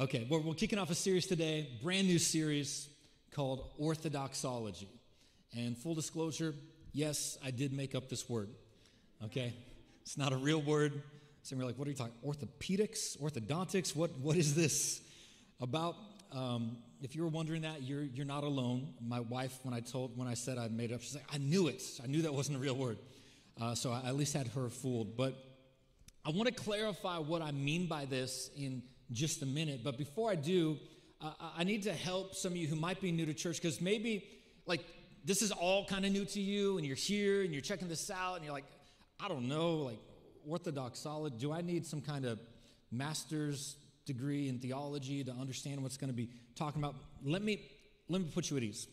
Okay, we're kicking off a series today, brand new series called Orthodoxology. And full disclosure, yes, I did make up this word, okay? It's not a real word. Some of you are like, what are you talking, orthopedics, orthodontics, what is this about? If you were wondering that, you're not alone. My wife, when I said I made it up, she's like, I knew it. I knew that wasn't a real word. So I at least had her fooled. But I want to clarify what I mean by this in just a minute. But before I do, I need to help some of you who might be new to church, because maybe like this is all kind of new to you, and you're here and you're checking this out and you're like, I don't know, like orthodoxology, do I need some kind of master's degree in theology to understand what's going to be talking about? Let me put you at ease.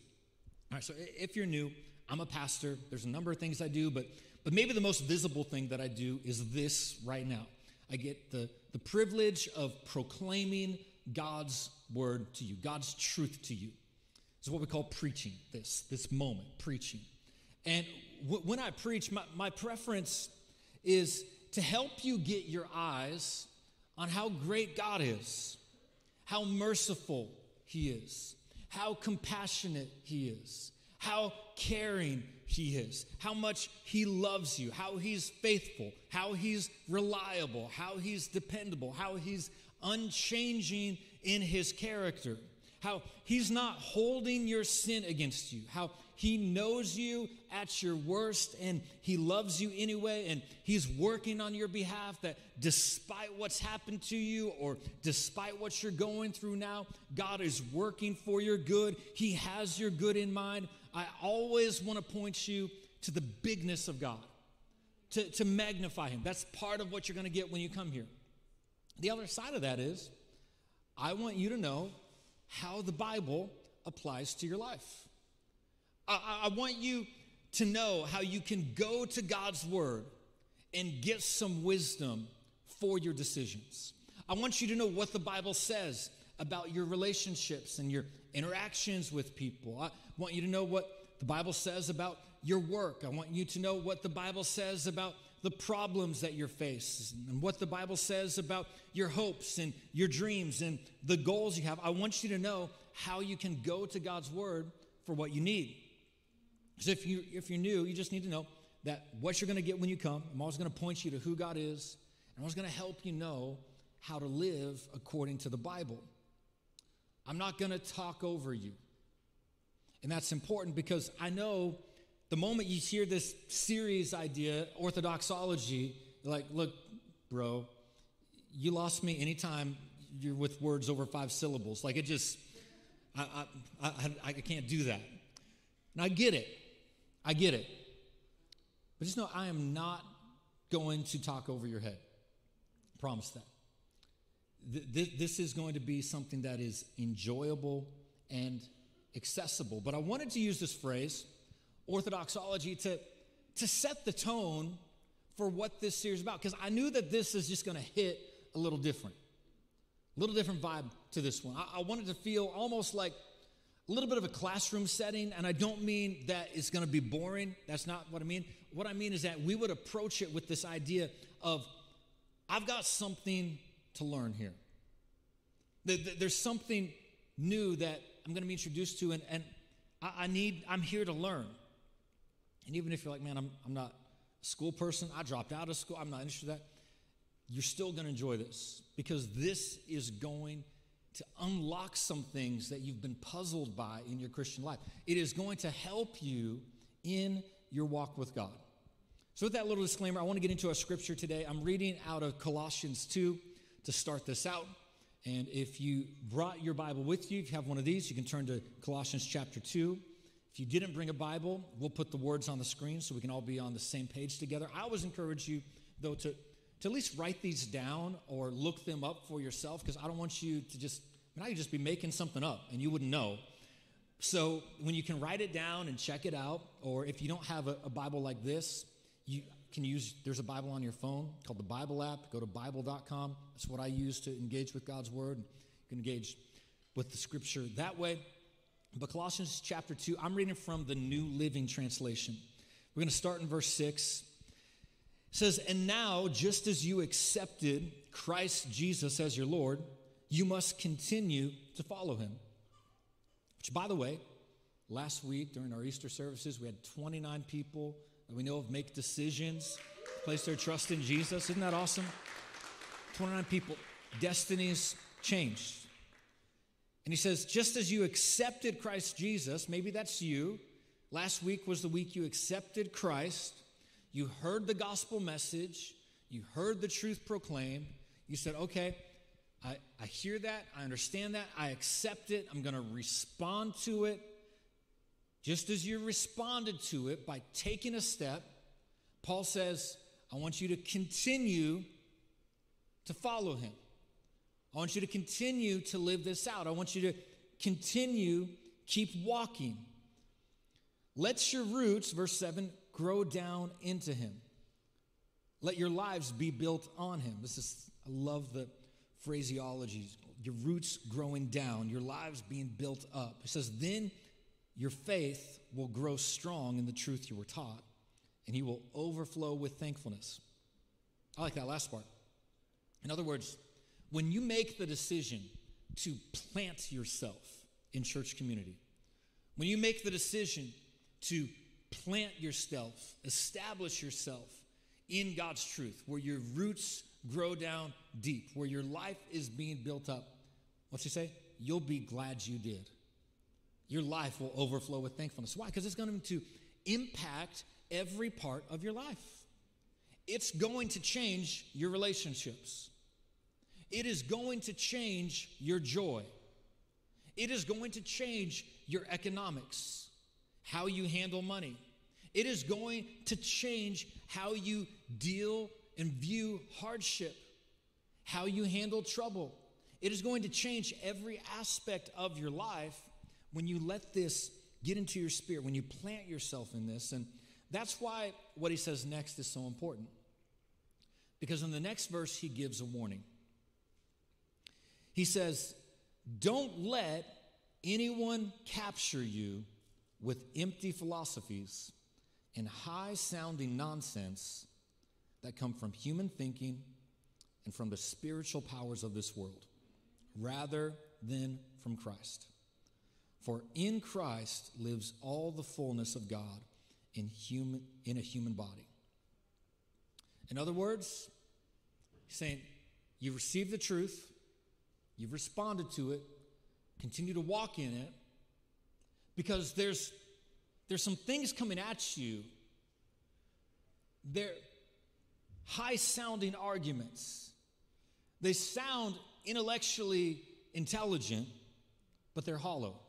All right, so if you're new, I'm a pastor. There's a number of things I do, but maybe the most visible thing that I do is this right now. I get the privilege of proclaiming God's word to you, God's truth to you. It's what we call preaching, this moment, preaching. And when I preach, my preference is to help you get your eyes on how great God is, how merciful he is, how compassionate he is, how caring he is, how much he loves you, how he's faithful, how he's reliable, how he's dependable, how he's unchanging in his character, how he's not holding your sin against you, how he knows you at your worst and he loves you anyway, and he's working on your behalf, that despite what's happened to you or despite what you're going through now, God is working for your good. He has your good in mind. I always want to point you to the bigness of God, to magnify him. That's part of what you're going to get when you come here. The other side of that is, I want you to know how the Bible applies to your life. I want you to know how you can go to God's word and get some wisdom for your decisions. I want you to know what the Bible says about your relationships and your interactions with people. I want you to know what the Bible says about your work. I want you to know what the Bible says about the problems that you're facing and what the Bible says about your hopes and your dreams and the goals you have. I want you to know how you can go to God's word for what you need. Because if you're new, you just need to know that what you're going to get when you come. I'm always going to point you to who God is, and I'm always going to help you know how to live according to the Bible. I'm not going to talk over you. And that's important, because I know the moment you hear this series idea, orthodoxology, you're like, look, bro, you lost me anytime you're with words over 5 syllables. Like, it just, I can't do that. And I get it. But just know I am not going to talk over your head. I promise that. This is going to be something that is enjoyable and accessible. But I wanted to use this phrase, orthodoxology, to set the tone for what this series is about, because I knew that this is just going to hit a little different. A little different vibe to this one. I wanted to feel almost like a little bit of a classroom setting, and I don't mean that it's going to be boring. That's not what I mean. What I mean is that we would approach it with this idea of, I've got something to learn here. There's something new that I'm going to be introduced to, and I'm here to learn. And even if you're like, man, I'm not a school person, I dropped out of school, I'm not interested in that, you're still going to enjoy this, because this is going to unlock some things that you've been puzzled by in your Christian life. It is going to help you in your walk with God. So with that little disclaimer, I want to get into our scripture today. I'm reading out of Colossians 2 to start this out. And if you brought your Bible with you, if you have one of these, you can turn to Colossians chapter 2. If you didn't bring a Bible, we'll put the words on the screen so we can all be on the same page together. I always encourage you, though, to at least write these down or look them up for yourself, because I don't want you to just, I could just be making something up and you wouldn't know. So when you can write it down and check it out, or if you don't have a Bible like this, you can use, there's a Bible on your phone called the Bible app. Go to Bible.com. That's what I use to engage with God's word. You can engage with the scripture that way. But Colossians chapter 2, I'm reading from the New Living Translation. We're going to start in verse 6. It says, and now, just as you accepted Christ Jesus as your Lord, you must continue to follow him. Which, by the way, last week during our Easter services, we had 29 people that we know of make decisions, place their trust in Jesus. Isn't that awesome? 29 people. Destinies changed. And he says, just as you accepted Christ Jesus, maybe that's you. Last week was the week you accepted Christ. You heard the gospel message. You heard the truth proclaimed. You said, okay, I hear that. I understand that. I accept it. I'm going to respond to it. Just as you responded to it by taking a step, Paul says, I want you to continue to follow him. I want you to continue to live this out. I want you to continue, keep walking. Let your roots, verse 7, grow down into him. Let your lives be built on him. I love the phraseology, your roots growing down, your lives being built up. It says, then your faith will grow strong in the truth you were taught, and you will overflow with thankfulness. I like that last part. In other words, when you make the decision to plant yourself in church community, when you make the decision to plant yourself, establish yourself in God's truth, where your roots grow down deep, where your life is being built up, what's he say? You'll be glad you did. Your life will overflow with thankfulness. Why? Because it's going to impact every part of your life. It's going to change your relationships. It is going to change your joy. It is going to change your economics, how you handle money. It is going to change how you deal and view hardship, how you handle trouble. It is going to change every aspect of your life when you let this get into your spirit, when you plant yourself in this. And that's why what he says next is so important, because in the next verse, he gives a warning. He says, don't let anyone capture you with empty philosophies and high-sounding nonsense that come from human thinking and from the spiritual powers of this world, rather than from Christ. For in Christ lives all the fullness of God in a human body. In other words, he's saying, you receive the truth, you've responded to it, continue to walk in it, because there's some things coming at you. They're high-sounding arguments. They sound intellectually intelligent, but they're hollow.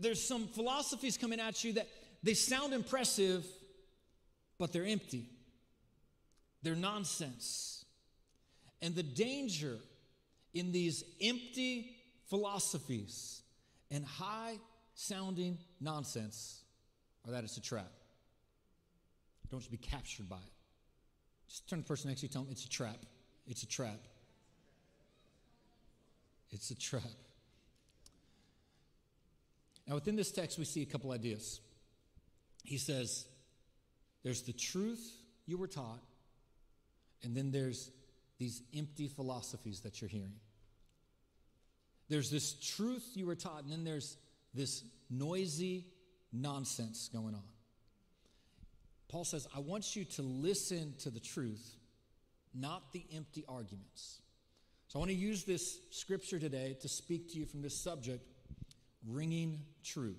There's some philosophies coming at you that they sound impressive, but they're empty. They're nonsense. And the danger in these empty philosophies and high-sounding nonsense are that it's a trap. Don't just be captured by it. Just turn to the person next to you and tell them, it's a trap. It's a trap. It's a trap. Now, within this text, we see a couple ideas. He says, there's the truth you were taught, and then there's these empty philosophies that you're hearing. There's this truth you were taught, and then there's this noisy nonsense going on. Paul says, I want you to listen to the truth, not the empty arguments. So I want to use this scripture today to speak to you from this subject, ringing true.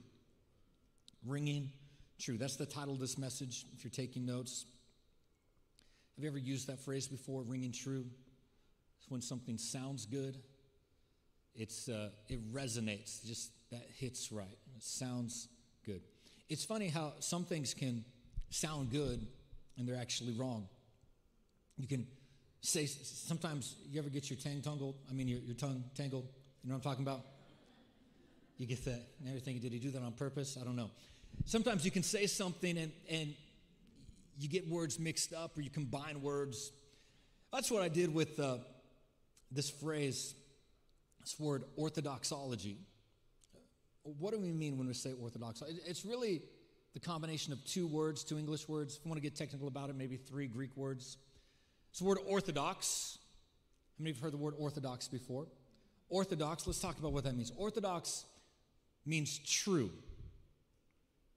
Ringing true. That's the title of this message, if you're taking notes. Have you ever used that phrase before, ringing true? It's when something sounds good, it resonates, just that hits right. It sounds good. It's funny how some things can sound good and they're actually wrong. You can say, sometimes you ever get your tongue tangled? Your tongue tangled? You know what I'm talking about? You get that and everything. Did he do that on purpose? I don't know. Sometimes you can say something and you get words mixed up, or you combine words. That's what I did with this phrase, this word orthodoxology. What do we mean when we say orthodox? It's really the combination of two words, two English words. If you want to get technical about it, maybe three Greek words. It's the word orthodox How many of you have heard the word orthodox before? Orthodox, let's talk about what that means. Orthodox means true.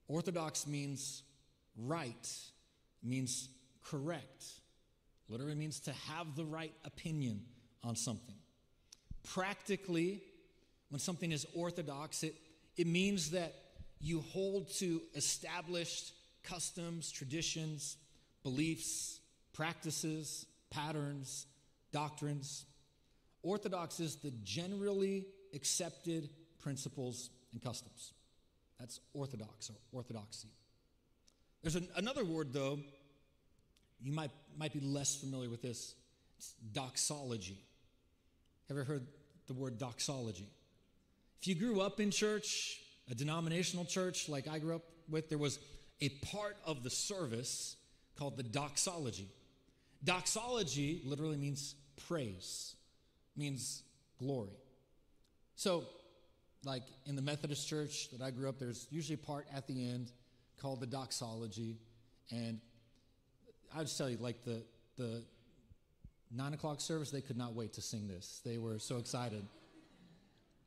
Orthodox means right, means correct. Literally means to have the right opinion on something. Practically, when something is orthodox, it means that you hold to established customs, traditions, beliefs, practices, patterns, doctrines. Orthodox is the generally accepted principles and customs. That's orthodox or orthodoxy. There's another word, though. You might be less familiar with this. It's doxology. Ever heard the word doxology? If you grew up in church, a denominational church like I grew up with, there was a part of the service called the doxology. Doxology literally means praise, means glory. So, like in the Methodist church that I grew up, there's usually a part at the end called the doxology. And I would tell you, like the 9 o'clock service, they could not wait to sing this. They were so excited.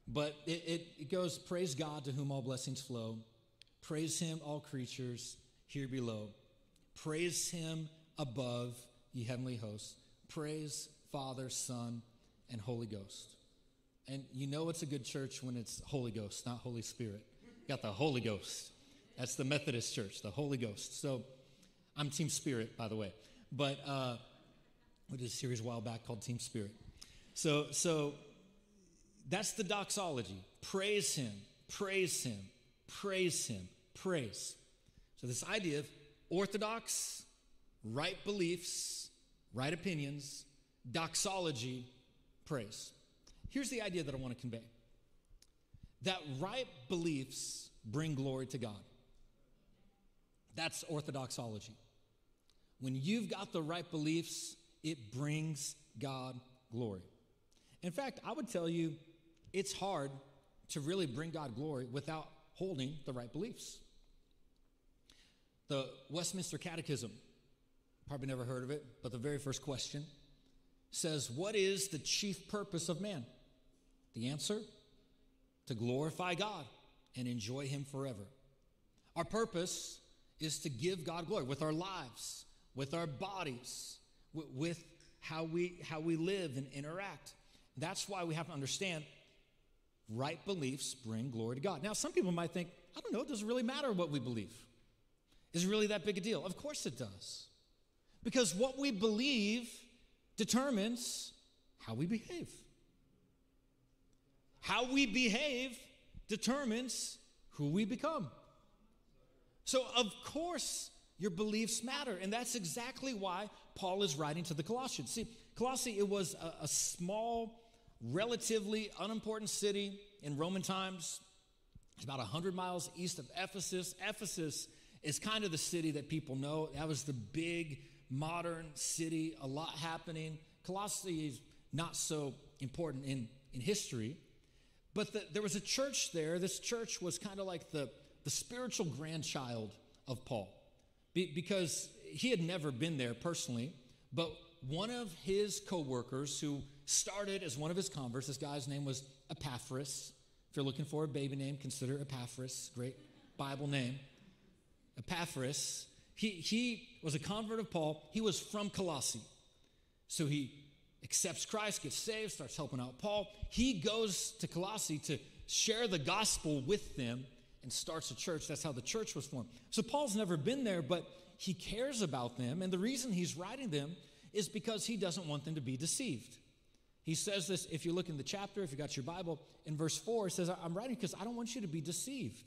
But it goes, praise God to whom all blessings flow. Praise him, all creatures here below. Praise him above, ye heavenly hosts. Praise Father, Son, and Holy Ghost. And you know it's a good church when it's Holy Ghost, not Holy Spirit. You got the Holy Ghost. That's the Methodist church, the Holy Ghost. So I'm Team Spirit, by the way. But we did a series a while back called Team Spirit. So that's the doxology. Praise him, praise him, praise him, praise. So this idea of orthodox, right beliefs, right opinions, doxology, praise. Here's the idea that I want to convey. That right beliefs bring glory to God. That's orthodoxology. When you've got the right beliefs, it brings God glory. In fact, I would tell you it's hard to really bring God glory without holding the right beliefs. The Westminster Catechism, probably never heard of it, but the very first question says, what is the chief purpose of man? The answer, to glorify God and enjoy him forever. Our purpose is to give God glory with our lives, with our bodies, with how we live and interact. That's why we have to understand right beliefs bring glory to God. Now, some people might think, I don't know, it doesn't really matter what we believe. Is it really that big a deal? Of course it does. Because what we believe determines how we behave. How we behave determines who we become. So, of course, your beliefs matter, and that's exactly why Paul is writing to the Colossians. See, Colossae, it was a small, relatively unimportant city in Roman times. It's about 100 miles east of Ephesus. Ephesus is kind of the city that people know. That was the big modern city, a lot happening. Colossae is not so important in history, but there was a church there. This church was kind of like the spiritual grandchild of Paul because he had never been there personally, but one of his co-workers who started as one of his converts, this guy's name was Epaphras. If you're looking for a baby name, consider Epaphras, great Bible name. Epaphras. He was a convert of Paul. He was from Colossae. So he accepts Christ, gets saved, starts helping out Paul. He goes to Colossae to share the gospel with them and starts a church. That's how the church was formed. So Paul's never been there, but he cares about them. And the reason he's writing them is because he doesn't want them to be deceived. He says this, if you look in the chapter, if you got your Bible, in verse 4, he says, I'm writing because I don't want you to be deceived.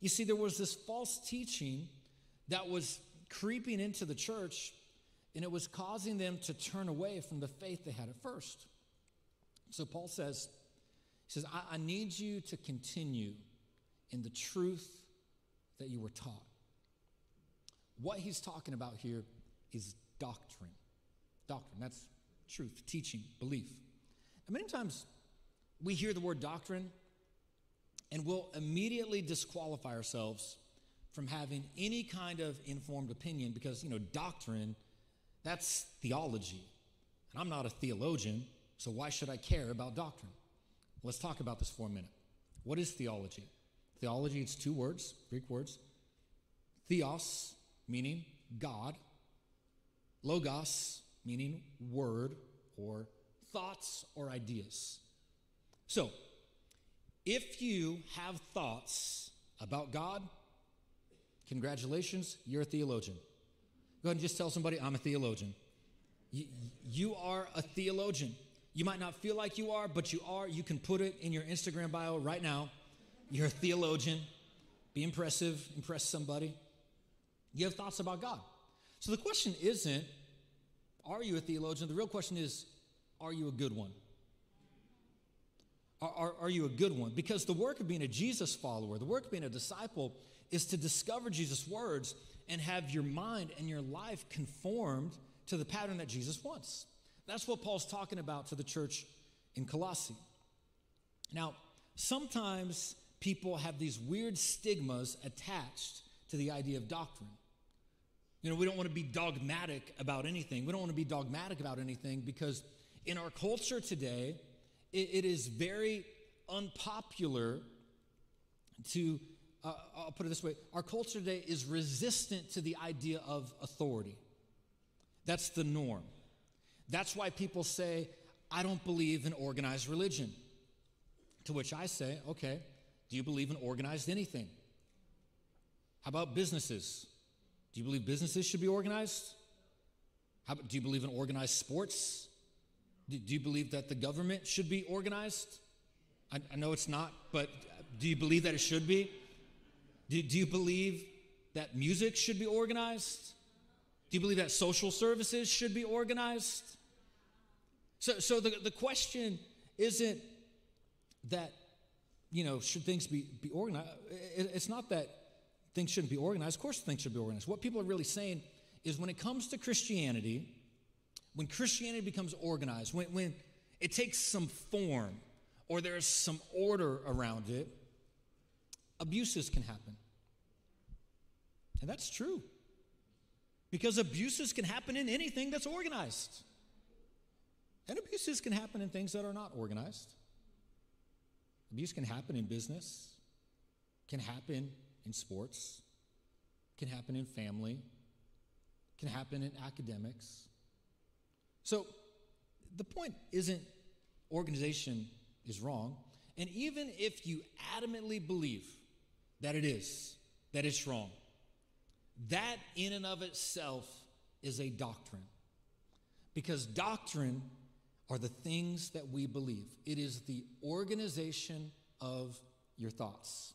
You see, there was this false teaching that was creeping into the church, and it was causing them to turn away from the faith they had at first. So Paul says, I need you to continue in the truth that you were taught. What he's talking about here is doctrine. Doctrine, that's truth, teaching, belief. And many times we hear the word doctrine, and we'll immediately disqualify ourselves from having any kind of informed opinion because, you know, doctrine, that's theology. And I'm not a theologian, So why should I care about doctrine? Let's talk about this for a minute. What is theology? Theology, it's two words, Greek words. Theos, meaning God. Logos, meaning word or thoughts or ideas. So, if you have thoughts about God, congratulations, you're a theologian. Go ahead and just tell somebody, I'm a theologian. You are a theologian. You might not feel like you are, but you are. You can put it in your Instagram bio right now. You're a theologian. Be impressive. Impress somebody. You have thoughts about God. So the question isn't, are you a theologian? The real question is, are you a good one? Are you a good one? Because the work of being a Jesus follower, the work of being a disciple, is to discover Jesus' words and have your mind and your life conformed to the pattern that Jesus wants. That's what Paul's talking about to the church in Colossae. Now, sometimes people have these weird stigmas attached to the idea of doctrine. You know, we don't want to be dogmatic about anything. We don't want to be dogmatic about anything because in our culture today, it is very unpopular to, I'll put it this way, our culture today is resistant to the idea of authority. That's the norm. That's why people say, I don't believe in organized religion. To which I say, okay, do you believe in organized anything? How about businesses? Do you believe businesses should be organized? Do you believe in organized sports? Do you believe that the government should be organized? I know it's not, but do you believe that it should be? Do you believe that music should be organized? Do you believe that social services should be organized? So the question isn't that, you know, should things be organized? It's not that things shouldn't be organized. Of course things should be organized. What people are really saying is when it comes to Christianity, when Christianity becomes organized, when it takes some form or there is some order around it, abuses can happen. And that's true. Because abuses can happen in anything that's organized. And abuses can happen in things that are not organized. Abuse can happen in business, can happen in sports, can happen in family, can happen in academics. So the point isn't organization is wrong. And even if you adamantly believe that it is, that it's wrong, that in and of itself is a doctrine. Because doctrine are the things that we believe. It is the organization of your thoughts.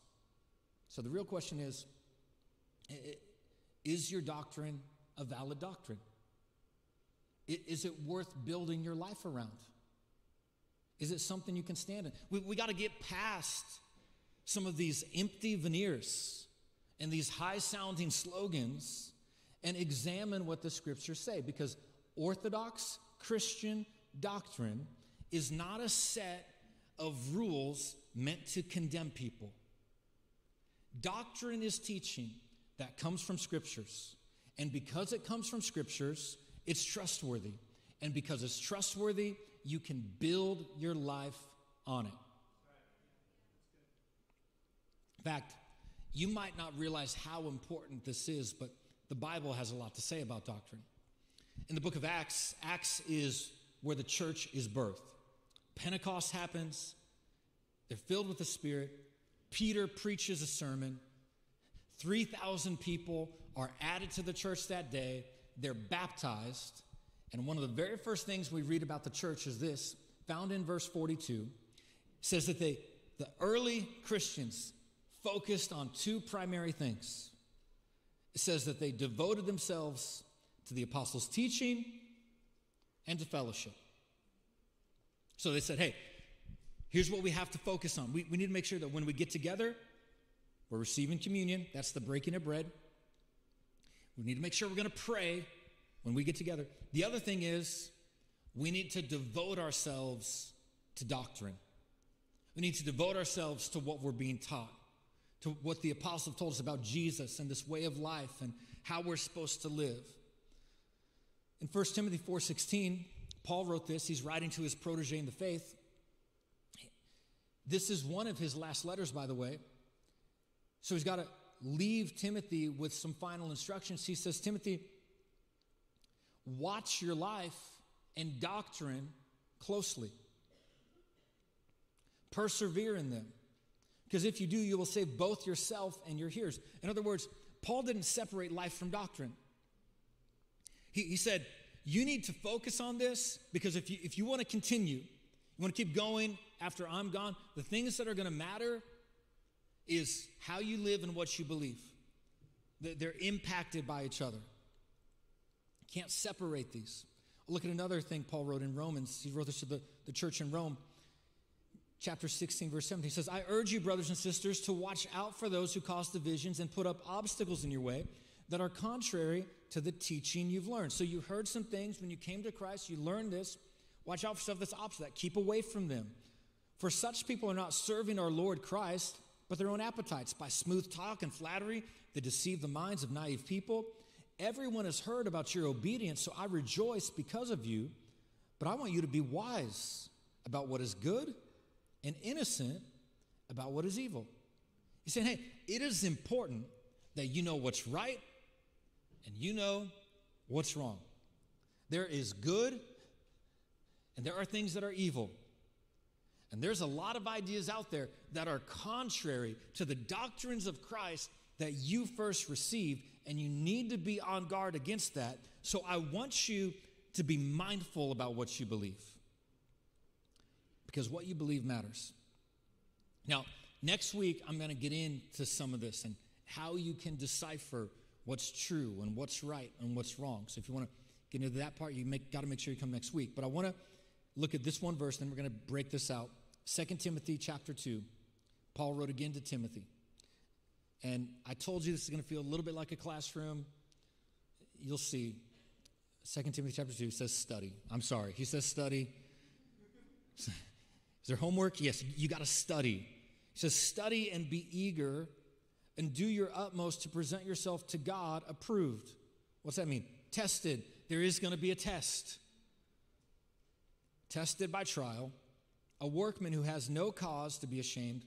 So the real question is your doctrine a valid doctrine? Is it worth building your life around? Is it something you can stand in? We got to get past some of these empty veneers and these high-sounding slogans and examine what the scriptures say, because Orthodox Christian doctrine is not a set of rules meant to condemn people. Doctrine is teaching that comes from scriptures, and because it comes from scriptures, it's trustworthy, and because it's trustworthy, you can build your life on it. In fact, you might not realize how important this is, but the Bible has a lot to say about doctrine. In the book of Acts, Acts is where the church is birthed. Pentecost happens. They're filled with the Spirit. Peter preaches a sermon. 3,000 people are added to the church that day. They're baptized. And one of the very first things we read about the church is this, found in verse 42. It says that the early Christians focused on two primary things. It says that they devoted themselves to the apostles' teaching and to fellowship. So they said, hey, here's what we have to focus on. We need to make sure that when we get together, we're receiving communion. That's the breaking of bread. We need to make sure we're going to pray when we get together. The other thing is we need to devote ourselves to doctrine. We need to devote ourselves to what we're being taught, to what the apostles told us about Jesus and this way of life and how we're supposed to live. In 1 Timothy 4:16, Paul wrote this. He's writing to his protege in the faith. This is one of his last letters, by the way. So he's got to leave Timothy with some final instructions. He says, Timothy, watch your life and doctrine closely. Persevere in them, because if you do, you will save both yourself and your hearers. In other words, Paul didn't separate life from doctrine. He said, you need to focus on this, because if you want to continue, you want to keep going after I'm gone, the things that are going to matter is how you live and what you believe. They're impacted by each other. Can't separate these. Look at another thing Paul wrote in Romans. He wrote this to the church in Rome. Chapter 16, verse 17 says, I urge you, brothers and sisters, to watch out for those who cause divisions and put up obstacles in your way that are contrary to the teaching you've learned. So you heard some things when you came to Christ, you learned this. Watch out for stuff that's opposite that. Keep away from them. For such people are not serving our Lord Christ, but their own appetites. By smooth talk and flattery, they deceive the minds of naive people. Everyone has heard about your obedience, so I rejoice because of you, but I want you to be wise about what is good and innocent about what is evil. He's saying, hey, it is important that you know what's right and you know what's wrong. There is good and there are things that are evil. And there's a lot of ideas out there that are contrary to the doctrines of Christ that you first received, and you need to be on guard against that. So I want you to be mindful about what you believe, because what you believe matters. Now, next week, I'm going to get into some of this and how you can decipher what's true and what's right and what's wrong. So if you want to get into that part, you got to make sure you come next week. But I want to look at this one verse, and then we're going to break this out. 2 Timothy chapter 2, Paul wrote again to Timothy. And I told you this is going to feel a little bit like a classroom. You'll see. 2 Timothy chapter 2 says study. I'm sorry. He says study. Is there homework? Yes, you got to study. He says, study and be eager and do your utmost to present yourself to God approved. What's that mean? Tested. There is going to be a test. Tested by trial. A workman who has no cause to be ashamed.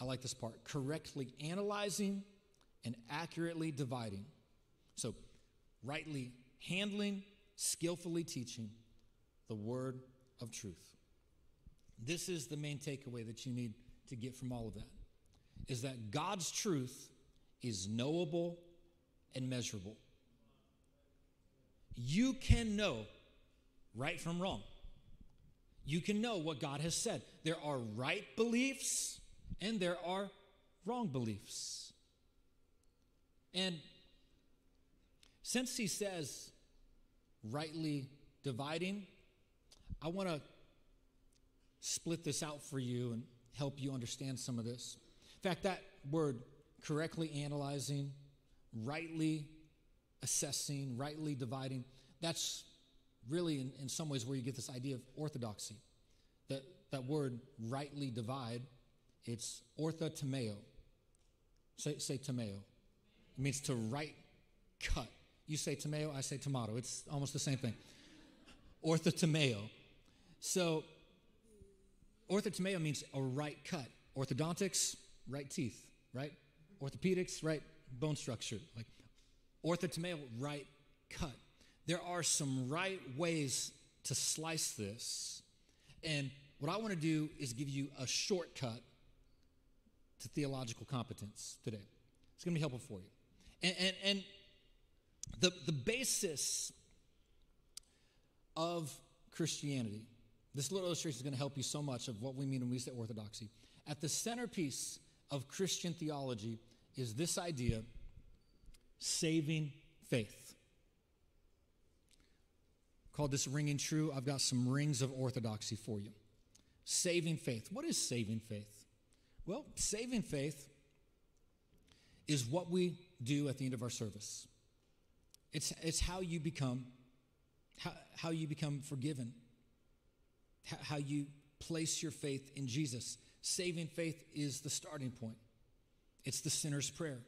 I like this part. Correctly analyzing and accurately dividing. So, rightly handling, skillfully teaching the word of truth. This is the main takeaway that you need to get from all of that, is that God's truth is knowable and measurable. You can know right from wrong. You can know what God has said. There are right beliefs and there are wrong beliefs. And since he says rightly dividing, I want to split this out for you and help you understand some of this. In fact, that word, correctly analyzing, rightly assessing, rightly dividing, that's really in some ways where you get this idea of orthodoxy. That word, rightly divide, it's orthotomeo. Say tomeo. It means to right cut. You say tomeo, I say tomato. It's almost the same thing. Orthotomeo. So, orthotomeo means a right cut. Orthodontics, right teeth, right? Orthopedics, right bone structure. Like orthotomeo, right cut. There are some right ways to slice this. And what I want to do is give you a shortcut to theological competence today. It's going to be helpful for you. And the basis of Christianity. This little illustration is going to help you so much of what we mean when we say orthodoxy. At the centerpiece of Christian theology is this idea, saving faith. Called this ringing true. I've got some rings of orthodoxy for you. Saving faith. What is saving faith? Well, saving faith is what we do at the end of our service. It's how you become forgiven. How you place your faith in Jesus. Saving faith is the starting point. It's the sinner's prayer.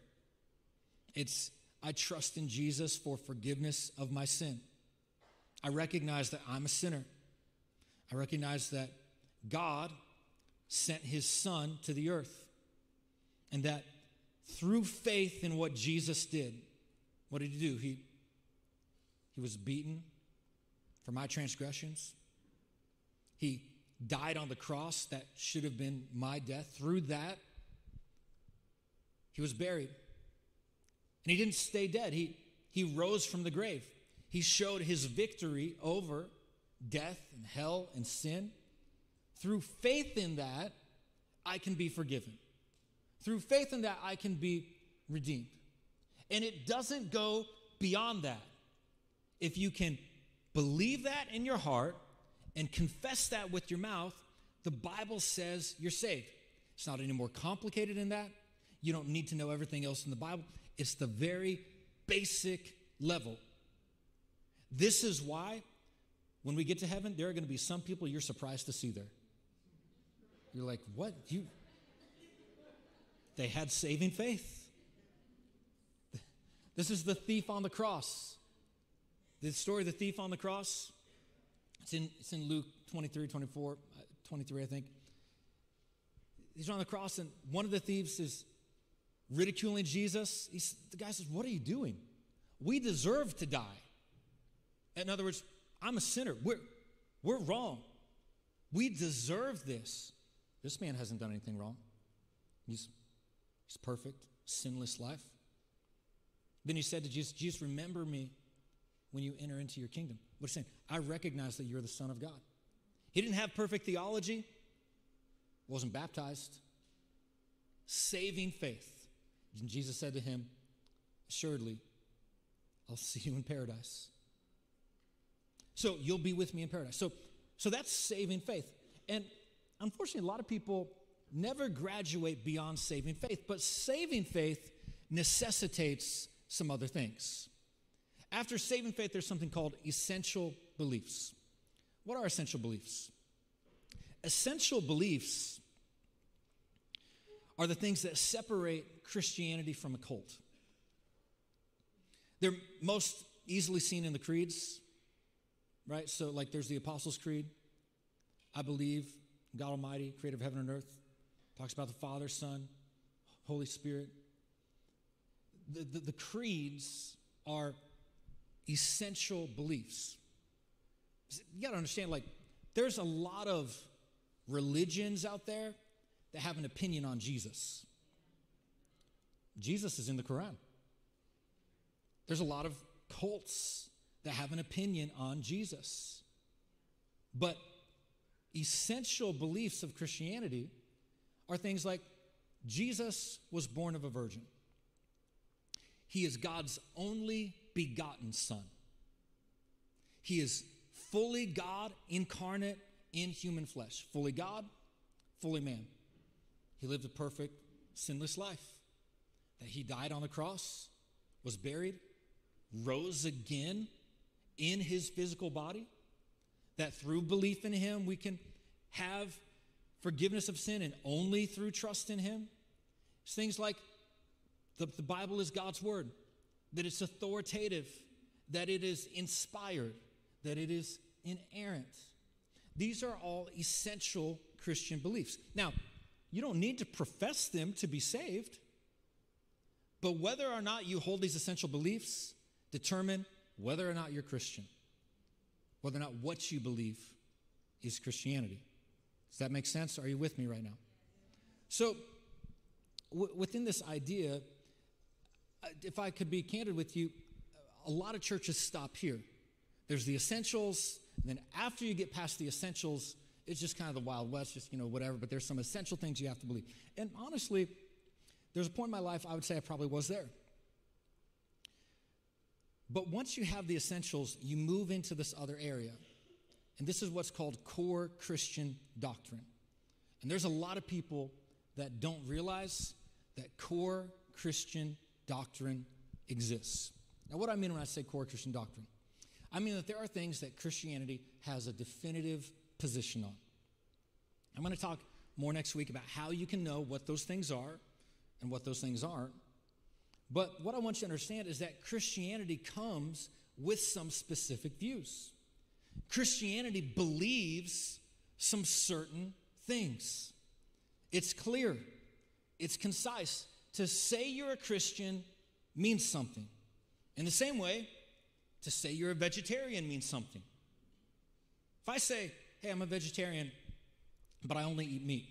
It's, I trust in Jesus for forgiveness of my sin. I recognize that I'm a sinner. I recognize that God sent his son to the earth, and that through faith in what Jesus did, what did he do? He was beaten for my transgressions. He died on the cross that should have been my death. Through that, he was buried. And he didn't stay dead. He rose from the grave. He showed his victory over death and hell and sin. Through faith in that, I can be forgiven. Through faith in that, I can be redeemed. And it doesn't go beyond that. If you can believe that in your heart and confess that with your mouth, the Bible says you're saved. It's not any more complicated than that. You don't need to know everything else in the Bible. It's the very basic level. This is why when we get to heaven, there are going to be some people you're surprised to see there. You're like, what? They had saving faith. This is the thief on the cross. The story of the thief on the cross, it's in Luke 23, I think. He's on the cross, and one of the thieves is ridiculing Jesus. The guy says, what are you doing? We deserve to die. In other words, I'm a sinner. We're wrong. We deserve this. This man hasn't done anything wrong. He's perfect, sinless life. Then he said to Jesus, Jesus, remember me when you enter into your kingdom. What he's saying, I recognize that you're the Son of God. He didn't have perfect theology, wasn't baptized, saving faith. And Jesus said to him, assuredly, I'll see you in paradise. So you'll be with me in paradise. So that's saving faith. And unfortunately, a lot of people never graduate beyond saving faith, but saving faith necessitates some other things. After saving faith, there's something called essential beliefs. What are essential beliefs? Essential beliefs are the things that separate Christianity from a cult. They're most easily seen in the creeds, right? So like there's the Apostles' Creed. I believe God Almighty, creator of heaven and earth. Talks about the Father, Son, Holy Spirit. The creeds are essential beliefs. You got to understand, like, there's a lot of religions out there that have an opinion on Jesus. Jesus is in the Quran. There's a lot of cults that have an opinion on Jesus. But essential beliefs of Christianity are things like Jesus was born of a virgin. He is God's only begotten son. He is fully God incarnate in human flesh. Fully God, fully man. He lived a perfect, sinless life. That he died on the cross, was buried, rose again in his physical body. That through belief in him, we can have forgiveness of sin, and only through trust in him. It's things like the Bible is God's word, that it's authoritative, that it is inspired, that it is inerrant. These are all essential Christian beliefs. Now, you don't need to profess them to be saved, but whether or not you hold these essential beliefs determine whether or not you're Christian, whether or not what you believe is Christianity. Does that make sense? Are you with me right now? So within this idea, if I could be candid with you, a lot of churches stop here. There's the essentials, and then after you get past the essentials, it's just kind of the Wild West, just, whatever, but there's some essential things you have to believe. And honestly, there's a point in my life I would say I probably was there. But once you have the essentials, you move into this other area. And this is what's called core Christian doctrine. And there's a lot of people that don't realize that core Christian doctrine exists. Now, what I mean when I say core Christian doctrine, I mean that there are things that Christianity has a definitive position on. I'm going to talk more next week about how you can know what those things are and what those things aren't. But what I want you to understand is that Christianity comes with some specific views. Christianity believes some certain things. It's clear. It's concise. To say you're a Christian means something. In the same way, to say you're a vegetarian means something. If I say, hey, I'm a vegetarian, but I only eat meat,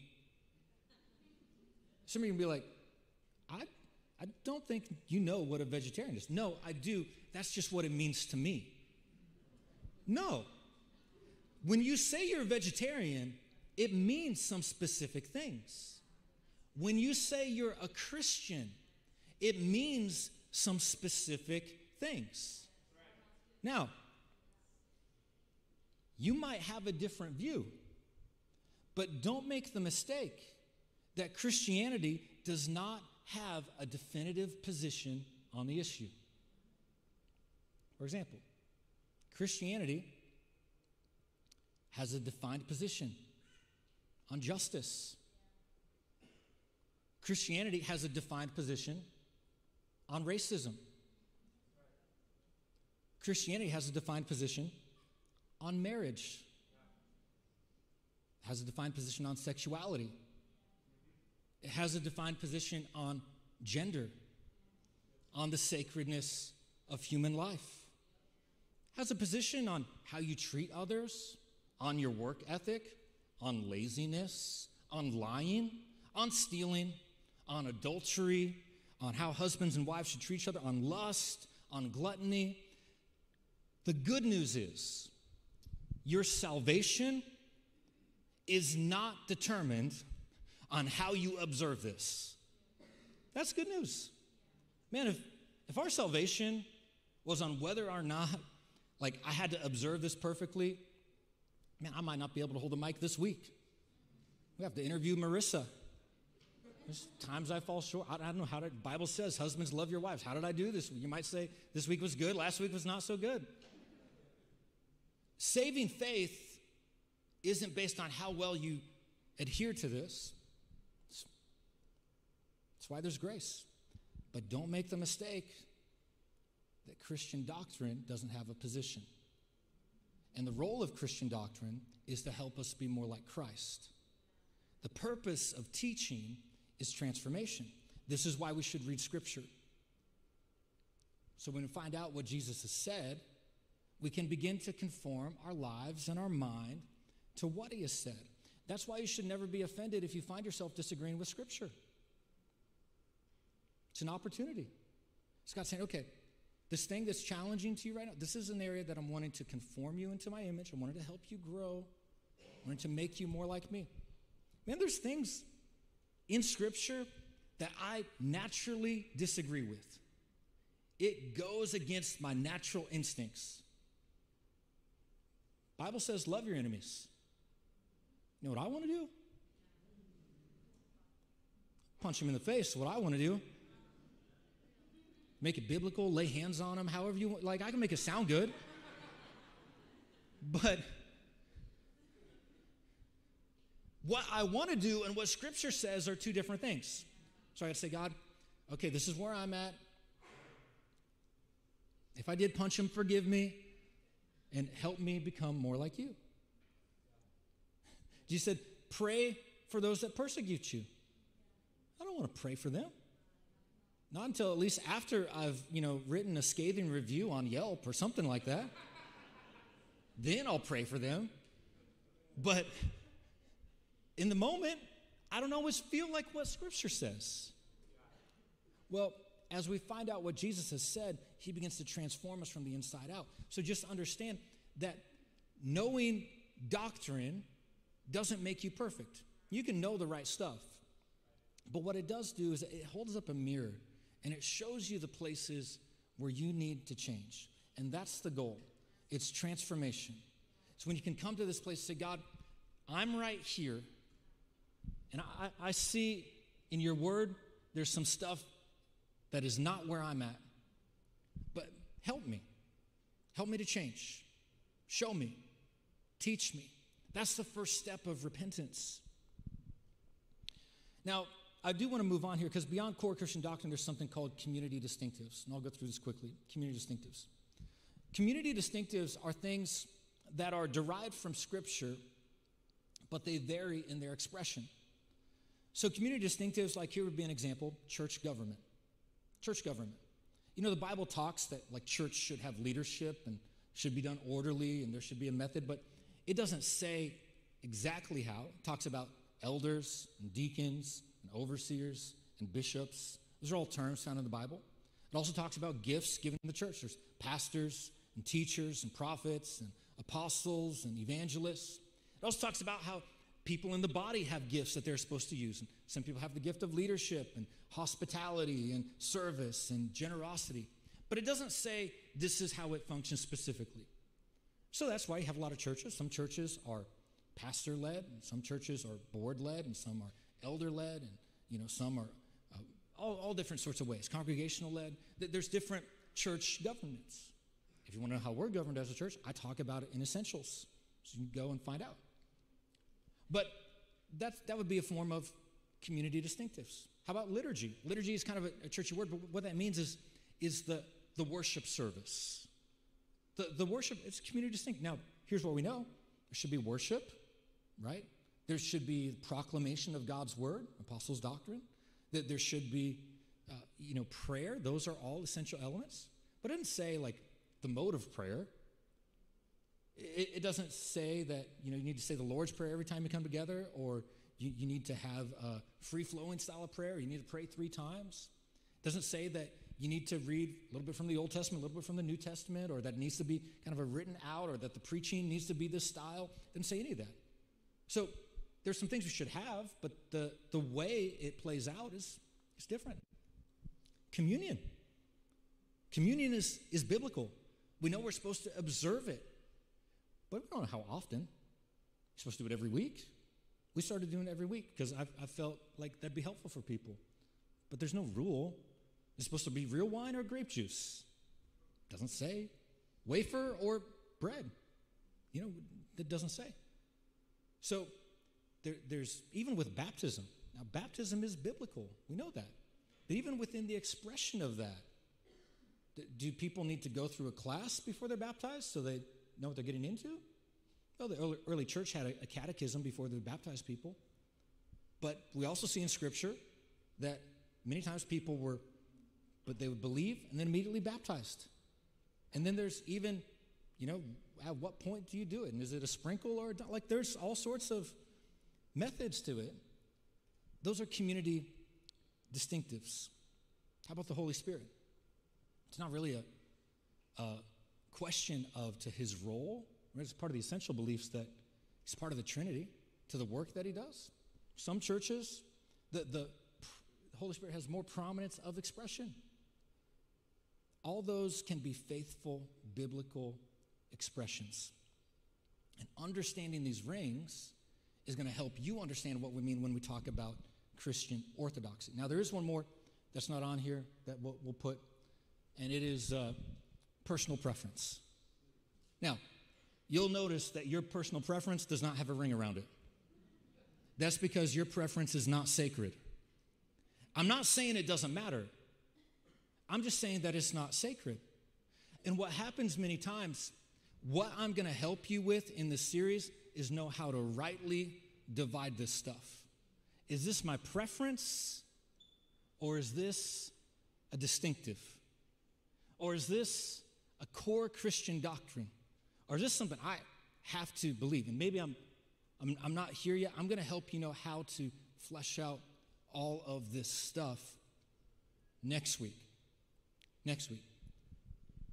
somebody can be like, I don't think you know what a vegetarian is. No, I do. That's just what it means to me. No. When you say you're a vegetarian, it means some specific things. When you say you're a Christian, it means some specific things. Now, you might have a different view, but don't make the mistake that Christianity does not have a definitive position on the issue. For example, Christianity has a defined position on justice. Christianity has a defined position on racism. Christianity has a defined position on marriage. It has a defined position on sexuality. It has a defined position on gender, on the sacredness of human life. It has a position on how you treat others, on your work ethic, on laziness, on lying, on stealing, on adultery, on how husbands and wives should treat each other, on lust, on gluttony. The good news is your salvation is not determined on how you observe this. That's good news. Man, if our salvation was on whether or not, like, I had to observe this perfectly, man, I might not be able to hold the mic this week. We have to interview Marissa. There's times I fall short. I don't know how the Bible says, husbands, love your wives. How did I do this week? You might say, this week was good, last week was not so good. Saving faith isn't based on how well you adhere to this. That's why there's grace. But don't make the mistake that Christian doctrine doesn't have a position. And the role of Christian doctrine is to help us be more like Christ. The purpose of teaching is transformation. This is why we should read Scripture. So when we find out what Jesus has said, we can begin to conform our lives and our mind to what he has said. That's why you should never be offended if you find yourself disagreeing with Scripture. It's an opportunity. It's God saying, okay, this thing that's challenging to you right now, this is an area that I'm wanting to conform you into my image. I wanted to help you grow. I wanted to make you more like me. Man, there's things in Scripture that I naturally disagree with. It goes against my natural instincts. The Bible says, love your enemies. You know what I want to do? Punch them in the face, what I want to do. Make it biblical, lay hands on them, however you want. Like, I can make it sound good. But what I want to do and what Scripture says are two different things. So I got to say, God, okay, this is where I'm at. If I did punch him, forgive me and help me become more like you. Jesus said, pray for those that persecute you. I don't want to pray for them. Not until at least after I've, written a scathing review on Yelp or something like that. Then I'll pray for them. But in the moment, I don't always feel like what Scripture says. Well, as we find out what Jesus has said, he begins to transform us from the inside out. So just understand that knowing doctrine doesn't make you perfect. You can know the right stuff. But what it does do is it holds up a mirror, and it shows you the places where you need to change. And that's the goal. It's transformation. It's when you can come to this place and say, God, I'm right here, and I see in your word there's some stuff that is not where I'm at. But help me. Help me to change. Show me. Teach me. That's the first step of repentance. Now, I do want to move on here because beyond core Christian doctrine, there's something called community distinctives. And I'll go through this quickly. Community distinctives are things that are derived from Scripture, but they vary in their expression. So community distinctives, like here would be an example, church government. Church government. You know, the Bible talks that like church should have leadership and should be done orderly and there should be a method, but it doesn't say exactly how. It talks about elders and deacons and overseers and bishops. Those are all terms found in the Bible. It also talks about gifts given in the church. There's pastors and teachers and prophets and apostles and evangelists. It also talks about how people in the body have gifts that they're supposed to use. And some people have the gift of leadership and hospitality and service and generosity. But it doesn't say this is how it functions specifically. So that's why you have a lot of churches. Some churches are pastor-led, and some churches are board-led, and some are elder-led, and you know, some are all different sorts of ways, congregational-led. There's different church governments. If you want to know how we're governed as a church, I talk about it in Essentials. So you can go and find out. But that would be a form of community distinctives. How about liturgy? Liturgy is kind of a churchy word, but what that means is the worship service. The worship, it's community distinct. Now, here's what we know. There should be worship, right? There should be proclamation of God's word, apostles' doctrine. That there should be, prayer. Those are all essential elements. But it doesn't say, like, the mode of prayer. It doesn't say that, you need to say the Lord's Prayer every time you come together, or you need to have a free-flowing style of prayer. You need to pray 3 times. It doesn't say that you need to read a little bit from the Old Testament, a little bit from the New Testament, or that it needs to be kind of a written out, or that the preaching needs to be this style. It doesn't say any of that. So there's some things we should have, but the way it plays out is different. Communion. Communion is biblical. We know we're supposed to observe it. But we don't know how often. You're supposed to do it every week. We started doing it every week because I felt like that'd be helpful for people. But there's no rule. It's supposed to be real wine or grape juice. Doesn't say. Wafer or bread. That doesn't say. So there's, even with baptism. Now, baptism is biblical. We know that. But even within the expression of that, do people need to go through a class before they're baptized so they know what they're getting into? Well, the early church had a catechism before they baptized people. But we also see in Scripture that many times people they would believe and then immediately baptized. And then there's even, at what point do you do it? And is it a sprinkle or not? Like, there's all sorts of methods to it. Those are community distinctives. How about the Holy Spirit? It's not really a question of to his role. It's part of the essential beliefs that he's part of the Trinity, to the work that he does. Some churches, the Holy Spirit has more prominence of expression. All those can be faithful, biblical expressions. And understanding these rings is going to help you understand what we mean when we talk about Christian orthodoxy. Now, there is one more that's not on here that we'll put, and it is personal preference. Now, you'll notice that your personal preference does not have a ring around it. That's because your preference is not sacred. I'm not saying it doesn't matter. I'm just saying that it's not sacred. And what happens many times, what I'm going to help you with in this series is know how to rightly divide this stuff. Is this my preference, or is this a distinctive? Or is this a core Christian doctrine? Or is this something I have to believe? And maybe I'm not here yet. I'm going to help you know how to flesh out all of this stuff next week. Next week.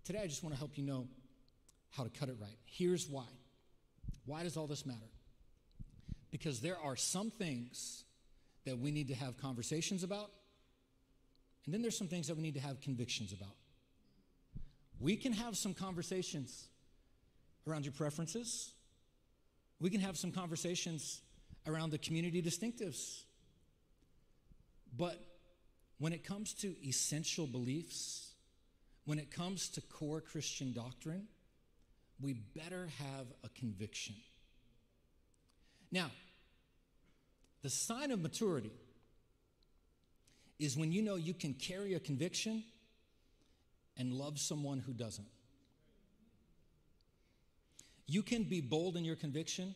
Today I just want to help you know how to cut it right. Here's why. Why does all this matter? Because there are some things that we need to have conversations about, and then there's some things that we need to have convictions about. We can have some conversations around your preferences. We can have some conversations around the community distinctives. But when it comes to essential beliefs, when it comes to core Christian doctrine, we better have a conviction. Now, the sign of maturity is when you know you can carry a conviction and love someone who doesn't. You can be bold in your conviction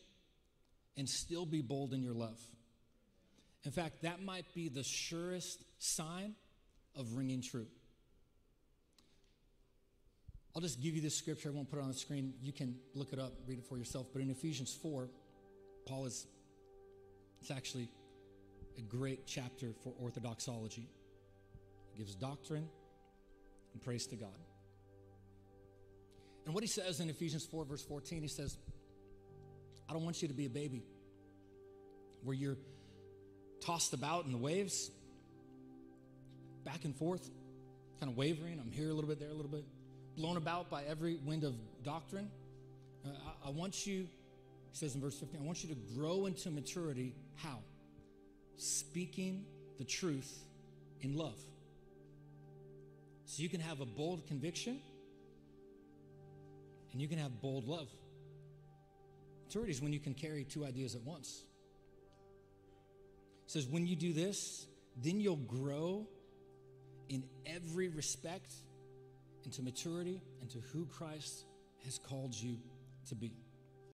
and still be bold in your love. In fact, that might be the surest sign of ringing true. I'll just give you this scripture. I won't put it on the screen. You can look it up, read it for yourself. But in Ephesians 4, Paul is, it's actually a great chapter for orthodoxology. He gives doctrine and praise to God. And what he says in Ephesians 4, verse 14, he says, I don't want you to be a baby where you're tossed about in the waves, back and forth, kind of wavering. I'm here a little bit, there a little bit. Blown about by every wind of doctrine. I want you, he says in verse 15, I want you to grow into maturity. How? Speaking the truth in love. So you can have a bold conviction and you can have bold love. Maturity is when you can carry two ideas at once. He says, when you do this, then you'll grow in every respect into maturity, into who Christ has called you to be.